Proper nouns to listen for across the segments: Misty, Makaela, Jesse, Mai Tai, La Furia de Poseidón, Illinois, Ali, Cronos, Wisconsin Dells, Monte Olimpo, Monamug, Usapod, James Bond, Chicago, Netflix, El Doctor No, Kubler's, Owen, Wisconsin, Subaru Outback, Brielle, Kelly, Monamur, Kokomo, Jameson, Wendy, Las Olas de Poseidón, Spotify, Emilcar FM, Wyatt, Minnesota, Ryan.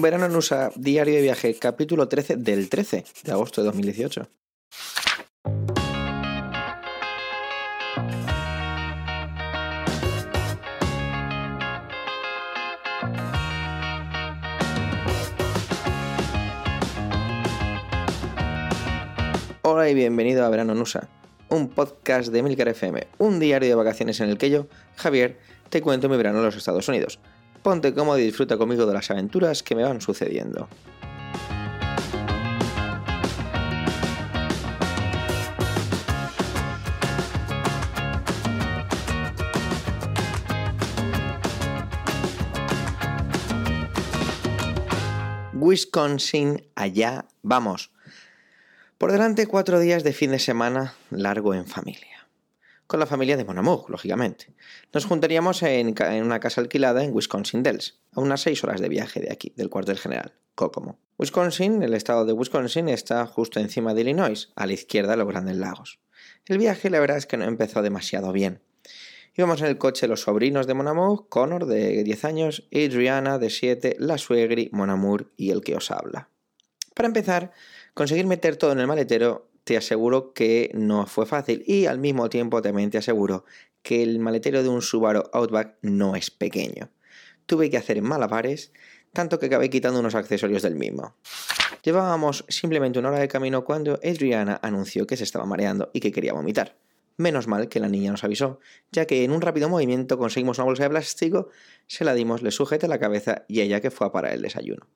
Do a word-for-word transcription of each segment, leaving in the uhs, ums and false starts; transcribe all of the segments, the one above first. Verano en U S A, diario de viaje, capítulo trece del trece de agosto de dos mil dieciocho. Hola y bienvenido a Verano en U S A, un podcast de Emilcar F M, un diario de vacaciones en el que yo, Javier, te cuento mi verano en los Estados Unidos. Ponte cómodo y disfruta conmigo de las aventuras que me van sucediendo. Wisconsin, allá vamos. Por delante, cuatro días de fin de semana largo en familia. Con la familia de Monamook, lógicamente. Nos juntaríamos en, en una casa alquilada en Wisconsin Dells, a unas seis horas de viaje de aquí, del cuartel general, Kokomo. Wisconsin, el estado de Wisconsin, está justo encima de Illinois, a la izquierda de los Grandes Lagos. El viaje, la verdad, es que no empezó demasiado bien. Íbamos en el coche los sobrinos de Monamook, Connor, de diez años, y Adriana, de siete, la suegri, Monamur y el que os habla. Para empezar, conseguir meter todo en el maletero te aseguro que no fue fácil y al mismo tiempo también te aseguro que el maletero de un Subaru Outback no es pequeño. Tuve que hacer malabares, tanto que acabé quitando unos accesorios del mismo. Llevábamos simplemente una hora de camino cuando Adriana anunció que se estaba mareando y que quería vomitar. Menos mal que la niña nos avisó, ya que en un rápido movimiento conseguimos una bolsa de plástico, se la dimos, le sujeté la cabeza y ella que fue a parar el desayuno.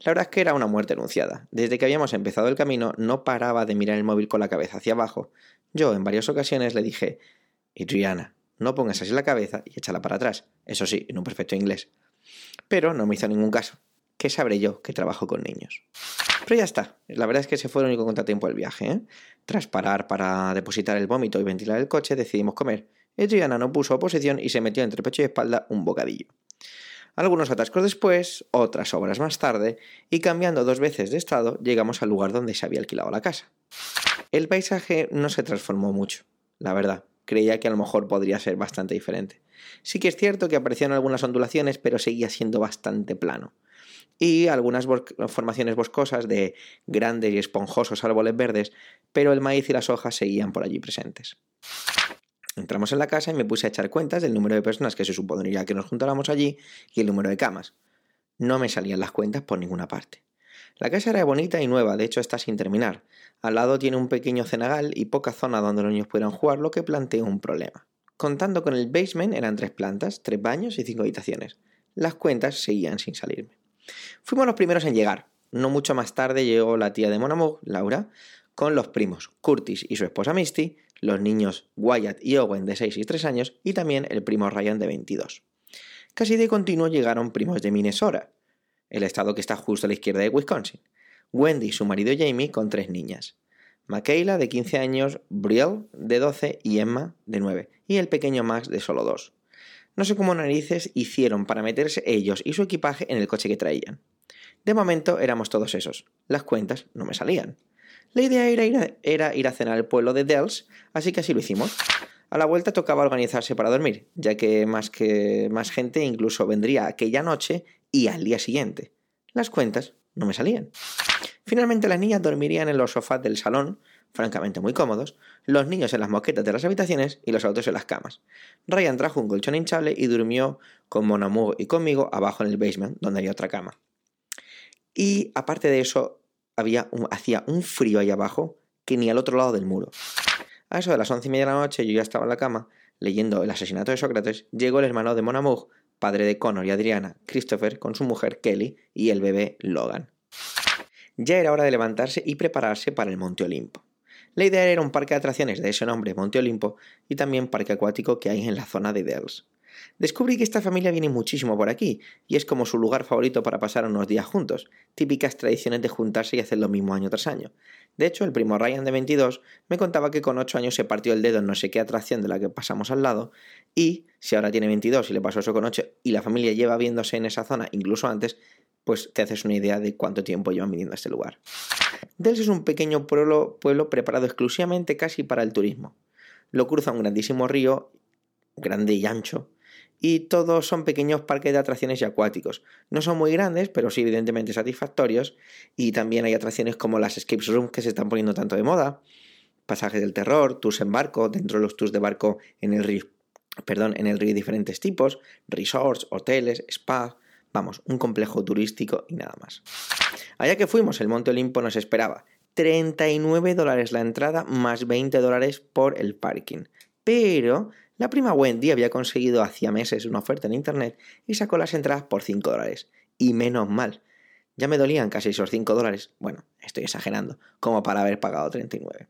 La verdad es que era una muerte anunciada. Desde que habíamos empezado el camino no paraba de mirar el móvil con la cabeza hacia abajo. Yo en varias ocasiones le dije: Adriana, no pongas así la cabeza y échala para atrás. Eso sí, en un perfecto inglés. Pero no me hizo ningún caso. ¿Qué sabré yo que trabajo con niños? Pero ya está. La verdad es que ese fue el único contratiempo del viaje, ¿eh? Tras parar para depositar el vómito y ventilar el coche, decidimos comer. Adriana no puso oposición y se metió entre pecho y espalda un bocadillo. Algunos atascos después, otras horas más tarde, y cambiando dos veces de estado, llegamos al lugar donde se había alquilado la casa. El paisaje no se transformó mucho, la verdad. Creía que a lo mejor podría ser bastante diferente. Sí que es cierto que aparecían algunas ondulaciones, pero seguía siendo bastante plano. Y algunas bos- formaciones boscosas de grandes y esponjosos árboles verdes, pero el maíz y las hojas seguían por allí presentes. Entramos en la casa y me puse a echar cuentas del número de personas que se suponía que nos juntáramos allí y el número de camas. No me salían las cuentas por ninguna parte. La casa era bonita y nueva, de hecho está sin terminar. Al lado tiene un pequeño cenagal y poca zona donde los niños pudieran jugar, lo que planteó un problema. Contando con el basement eran tres plantas, tres baños y cinco habitaciones. Las cuentas seguían sin salirme. Fuimos los primeros en llegar. No mucho más tarde llegó la tía de Monamug, Laura, con los primos Curtis y su esposa Misty, los niños Wyatt y Owen de seis y tres años y también el primo Ryan de veintidós. Casi de continuo llegaron primos de Minnesota, el estado que está justo a la izquierda de Wisconsin. Wendy y su marido Jamie con tres niñas. Makaela de quince años, Brielle de doce y Emma de nueve y el pequeño Max de solo dos. No sé cómo narices hicieron para meterse ellos y su equipaje en el coche que traían. De momento éramos todos esos. Las cuentas no me salían. La idea era ir, a, era ir a cenar al pueblo de Dells, así que así lo hicimos. A la vuelta tocaba organizarse para dormir, ya que más, que más gente incluso vendría aquella noche y al día siguiente. Las cuentas no me salían. Finalmente las niñas dormirían en los sofás del salón, francamente muy cómodos, los niños en las moquetas de las habitaciones y los adultos en las camas. Ryan trajo un colchón hinchable y durmió con Monamug y conmigo abajo en el basement, donde había otra cama. Y aparte de eso, Había un, hacía un frío ahí abajo que ni al otro lado del muro. A eso de las once y media de la noche yo ya estaba en la cama leyendo El asesinato de Sócrates. Llegó el hermano de Monamug, padre de Connor y Adriana, Christopher, con su mujer Kelly y el bebé Logan. Ya era hora de levantarse y prepararse para el Monte Olimpo. La idea era un parque de atracciones de ese nombre, Monte Olimpo, y también parque acuático que hay en la zona de Dells. Descubrí que esta familia viene muchísimo por aquí y es como su lugar favorito para pasar unos días juntos, típicas tradiciones de juntarse y hacer lo mismo año tras año. De hecho, el primo Ryan de veintidós me contaba que con ocho años se partió el dedo en no sé qué atracción de la que pasamos al lado y, si ahora tiene veintidós y le pasó eso con ocho y la familia lleva viéndose en esa zona incluso antes, pues te haces una idea de cuánto tiempo llevan viniendo a este lugar. Dells es un pequeño pueblo, pueblo preparado exclusivamente casi para el turismo. Lo cruza un grandísimo río, grande y ancho, y todos son pequeños parques de atracciones y acuáticos. No son muy grandes, pero sí evidentemente satisfactorios, y también hay atracciones como las escape rooms que se están poniendo tanto de moda, pasajes del terror, tours en barco, dentro de los tours de barco en el río, perdón, en el río diferentes tipos, resorts, hoteles, spas, vamos, un complejo turístico y nada más. Allá que fuimos, el Monte Olimpo nos esperaba. treinta y nueve dólares la entrada más veinte dólares por el parking. Pero la prima Wendy había conseguido hacía meses una oferta en internet y sacó las entradas por cinco dólares. Y menos mal. Ya me dolían casi esos cinco dólares. Bueno, estoy exagerando, como para haber pagado treinta y nueve.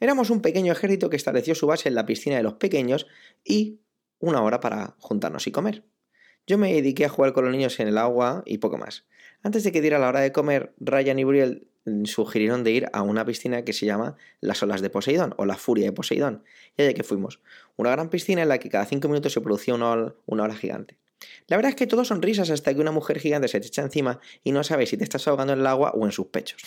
Éramos un pequeño ejército que estableció su base en la piscina de los pequeños y una hora para juntarnos y comer. Yo me dediqué a jugar con los niños en el agua y poco más. Antes de que diera la hora de comer, Ryan y Brielle sugirieron de ir a una piscina que se llama Las Olas de Poseidón o La Furia de Poseidón. Y allá que fuimos. Una gran piscina en la que cada cinco minutos se producía una ola, una ola gigante. La verdad es que todos son risas hasta que una mujer gigante se te echa encima y no sabes si te estás ahogando en el agua o en sus pechos.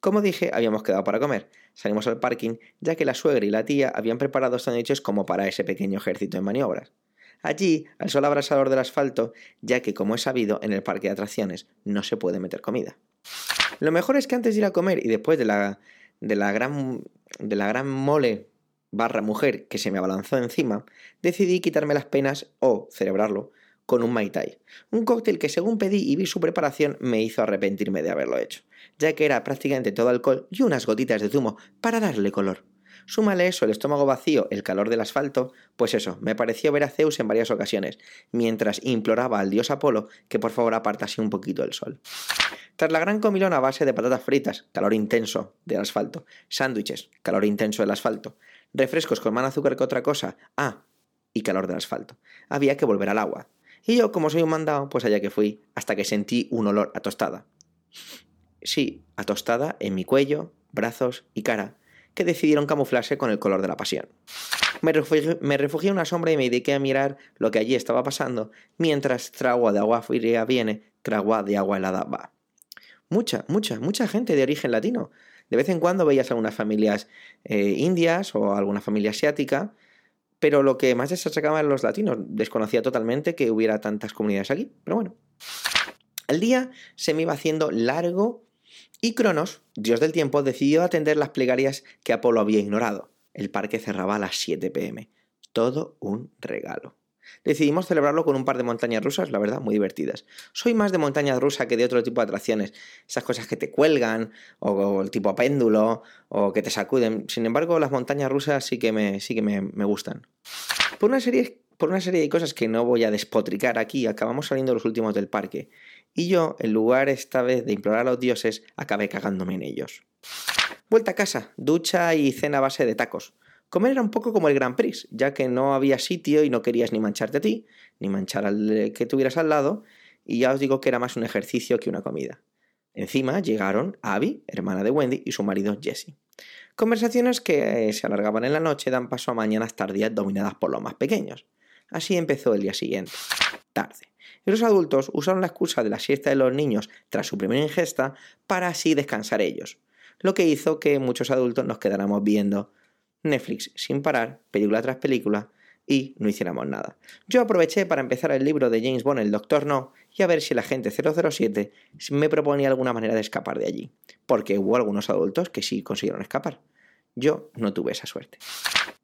Como dije, habíamos quedado para comer. Salimos al parking ya que la suegra y la tía habían preparado sándwiches como para ese pequeño ejército de maniobras. Allí, al sol abrasador del asfalto, ya que, como es sabido, en el parque de atracciones no se puede meter comida. Lo mejor es que antes de ir a comer y después de la, de la, gran, de la gran mole barra mujer que se me abalanzó encima, decidí quitarme las penas o celebrarlo con un Mai Tai, un cóctel que según pedí y vi su preparación me hizo arrepentirme de haberlo hecho, ya que era prácticamente todo alcohol y unas gotitas de zumo para darle color. Súmale eso, el estómago vacío, el calor del asfalto, pues eso, me pareció ver a Zeus en varias ocasiones, mientras imploraba al dios Apolo que por favor apartase un poquito el sol. Tras la gran comilona a base de patatas fritas, calor intenso del asfalto, sándwiches, calor intenso del asfalto, refrescos con más azúcar que otra cosa, ah, y calor del asfalto, había que volver al agua. Y yo, como soy un mandado, pues allá que fui, hasta que sentí un olor a tostada. Sí, a tostada en mi cuello, brazos y cara, que decidieron camuflarse con el color de la pasión. Me refugié, me refugié en una sombra y me dediqué a mirar lo que allí estaba pasando, mientras tragua de agua fría viene, tragua de agua helada va. Mucha, mucha, mucha gente de origen latino. De vez en cuando veías algunas familias eh, indias o alguna familia asiática, pero lo que más destacaba eran los latinos. Desconocía totalmente que hubiera tantas comunidades aquí, pero bueno. El día se me iba haciendo largo y Cronos, dios del tiempo, decidió atender las plegarias que Apolo había ignorado. El parque cerraba a las siete pm. Todo un regalo. Decidimos celebrarlo con un par de montañas rusas, la verdad, muy divertidas. Soy más de montaña rusa que de otro tipo de atracciones. Esas cosas que te cuelgan, o, o el tipo a péndulo, o que te sacuden. Sin embargo, las montañas rusas sí que me, sí que me, me gustan. Por una serie, por una serie de cosas que no voy a despotricar aquí, acabamos saliendo los últimos del parque. Y yo, en lugar esta vez de implorar a los dioses, acabé cagándome en ellos. Vuelta a casa, ducha y cena a base de tacos. Comer era un poco como el Grand Prix, ya que no había sitio y no querías ni mancharte a ti, ni manchar al que tuvieras al lado, y ya os digo que era más un ejercicio que una comida. Encima llegaron Avi, hermana de Wendy, y su marido Jesse. Conversaciones que se alargaban en la noche dan paso a mañanas tardías dominadas por los más pequeños. Así empezó el día siguiente, tarde. Y los adultos usaron la excusa de la siesta de los niños tras su primera ingesta para así descansar ellos, lo que hizo que muchos adultos nos quedáramos viendo Netflix sin parar, película tras película, y no hiciéramos nada. Yo aproveché para empezar el libro de James Bond, El Doctor No, y a ver si el agente cero cero siete me proponía alguna manera de escapar de allí, porque hubo algunos adultos que sí consiguieron escapar. Yo no tuve esa suerte.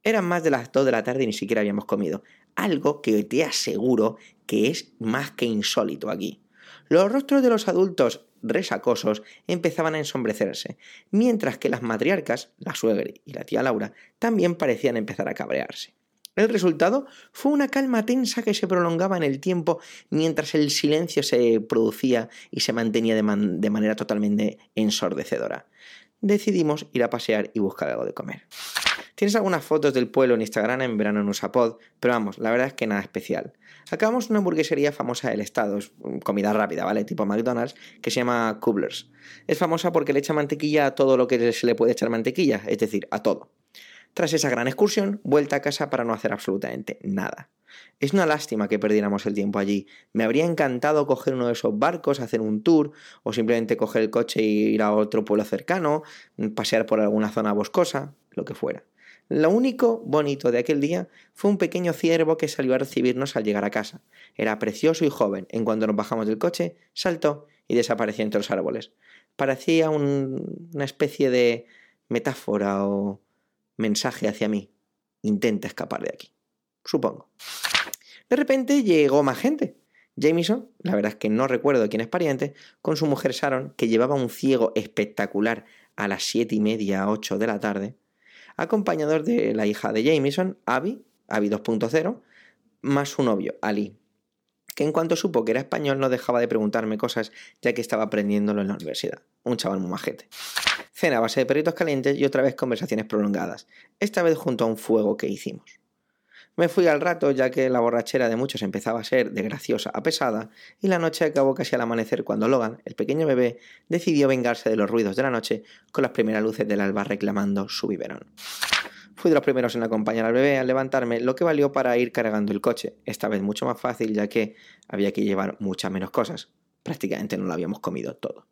Eran más de las dos de la tarde y ni siquiera habíamos comido, algo que te aseguro que es más que insólito aquí. Los rostros de los adultos resacosos empezaban a ensombrecerse, mientras que las matriarcas, la suegra y la tía Laura, también parecían empezar a cabrearse. El resultado fue una calma tensa que se prolongaba en el tiempo mientras el silencio se producía y se mantenía de, man- de manera totalmente ensordecedora. Decidimos ir a pasear y buscar algo de comer. Tienes algunas fotos del pueblo en Instagram en verano en Usapod, pero vamos, la verdad es que nada especial. Acabamos una hamburguesería famosa del estado, es comida rápida, ¿vale? Tipo McDonald's, que se llama Kubler's. Es famosa porque le echa mantequilla a todo lo que se le puede echar mantequilla, es decir, a todo. Tras esa gran excursión, vuelta a casa para no hacer absolutamente nada. Es una lástima que perdiéramos el tiempo allí. Me habría encantado coger uno de esos barcos, hacer un tour, o simplemente coger el coche e ir a otro pueblo cercano, pasear por alguna zona boscosa, lo que fuera. Lo único bonito de aquel día fue un pequeño ciervo que salió a recibirnos al llegar a casa. Era precioso y joven. En cuanto nos bajamos del coche, saltó y desapareció entre los árboles. Parecía un, una especie de metáfora o mensaje hacia mí. Intenta escapar de aquí, supongo. De repente llegó más gente. Jameson, la verdad es que no recuerdo quién es pariente, con su mujer Sharon, que llevaba un ciego espectacular a las siete y media, ocho de la tarde, acompañador de la hija de Jameson, Avi, Avi dos punto cero, más su novio, Ali, que en cuanto supo que era español no dejaba de preguntarme cosas ya que estaba aprendiéndolo en la universidad. Un chaval muy majete. Cena a base de perritos calientes y otra vez conversaciones prolongadas, esta vez junto a un fuego que hicimos. Me fui al rato ya que la borrachera de muchos empezaba a ser de graciosa a pesada y la noche acabó casi al amanecer cuando Logan, el pequeño bebé, decidió vengarse de los ruidos de la noche con las primeras luces del alba reclamando su biberón. Fui de los primeros en acompañar al bebé al levantarme, lo que valió para ir cargando el coche, esta vez mucho más fácil ya que había que llevar muchas menos cosas, prácticamente no lo habíamos comido todo.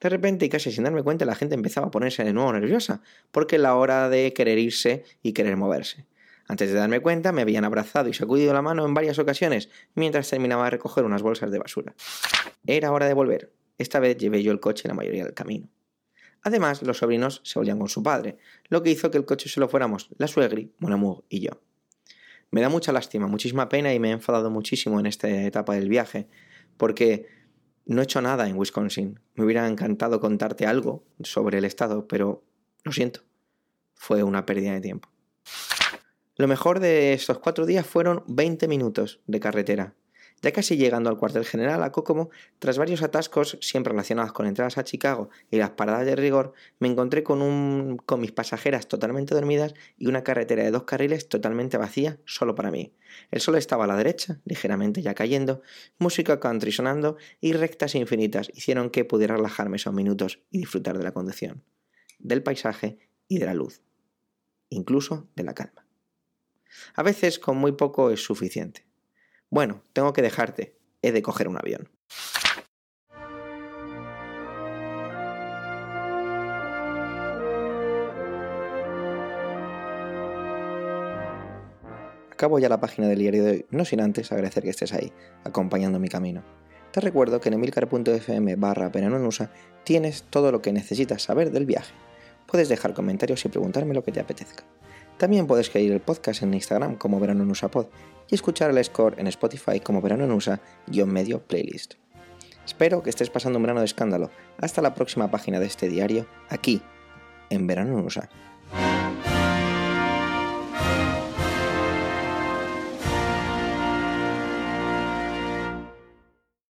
De repente y casi sin darme cuenta la gente empezaba a ponerse de nuevo nerviosa porque es la hora de querer irse y querer moverse. Antes de darme cuenta, me habían abrazado y sacudido la mano en varias ocasiones mientras terminaba de recoger unas bolsas de basura. Era hora de volver. Esta vez llevé yo el coche la mayoría del camino. Además, los sobrinos se volvían con su padre, lo que hizo que el coche solo fuéramos la suegri, Monamug y yo. Me da mucha lástima, muchísima pena y me he enfadado muchísimo en esta etapa del viaje, porque no he hecho nada en Wisconsin. Me hubiera encantado contarte algo sobre el estado, pero lo siento. Fue una pérdida de tiempo. Lo mejor de estos cuatro días fueron veinte minutos de carretera. Ya casi llegando al cuartel general a Kokomo, tras varios atascos siempre relacionados con entradas a Chicago y las paradas de rigor, me encontré con, un, con mis pasajeras totalmente dormidas y una carretera de dos carriles totalmente vacía, solo para mí. El sol estaba a la derecha, ligeramente ya cayendo, música country sonando y rectas infinitas hicieron que pudiera relajarme esos minutos y disfrutar de la conducción, del paisaje y de la luz, incluso de la calma. A veces con muy poco es suficiente. Bueno, tengo que dejarte. He de coger un avión. Acabo ya la página del diario de hoy, no sin antes agradecer que estés ahí, acompañando mi camino. Te recuerdo que en emilcar punto fm barra penanusa tienes todo lo que necesitas saber del viaje. Puedes dejar comentarios y preguntarme lo que te apetezca. También puedes seguir el podcast en Instagram como Verano en U S A Pod y escuchar el score en Spotify como Verano en U S A guión medio playlist. Espero que estés pasando un verano de escándalo. Hasta la próxima página de este diario, aquí, en Verano en U S A.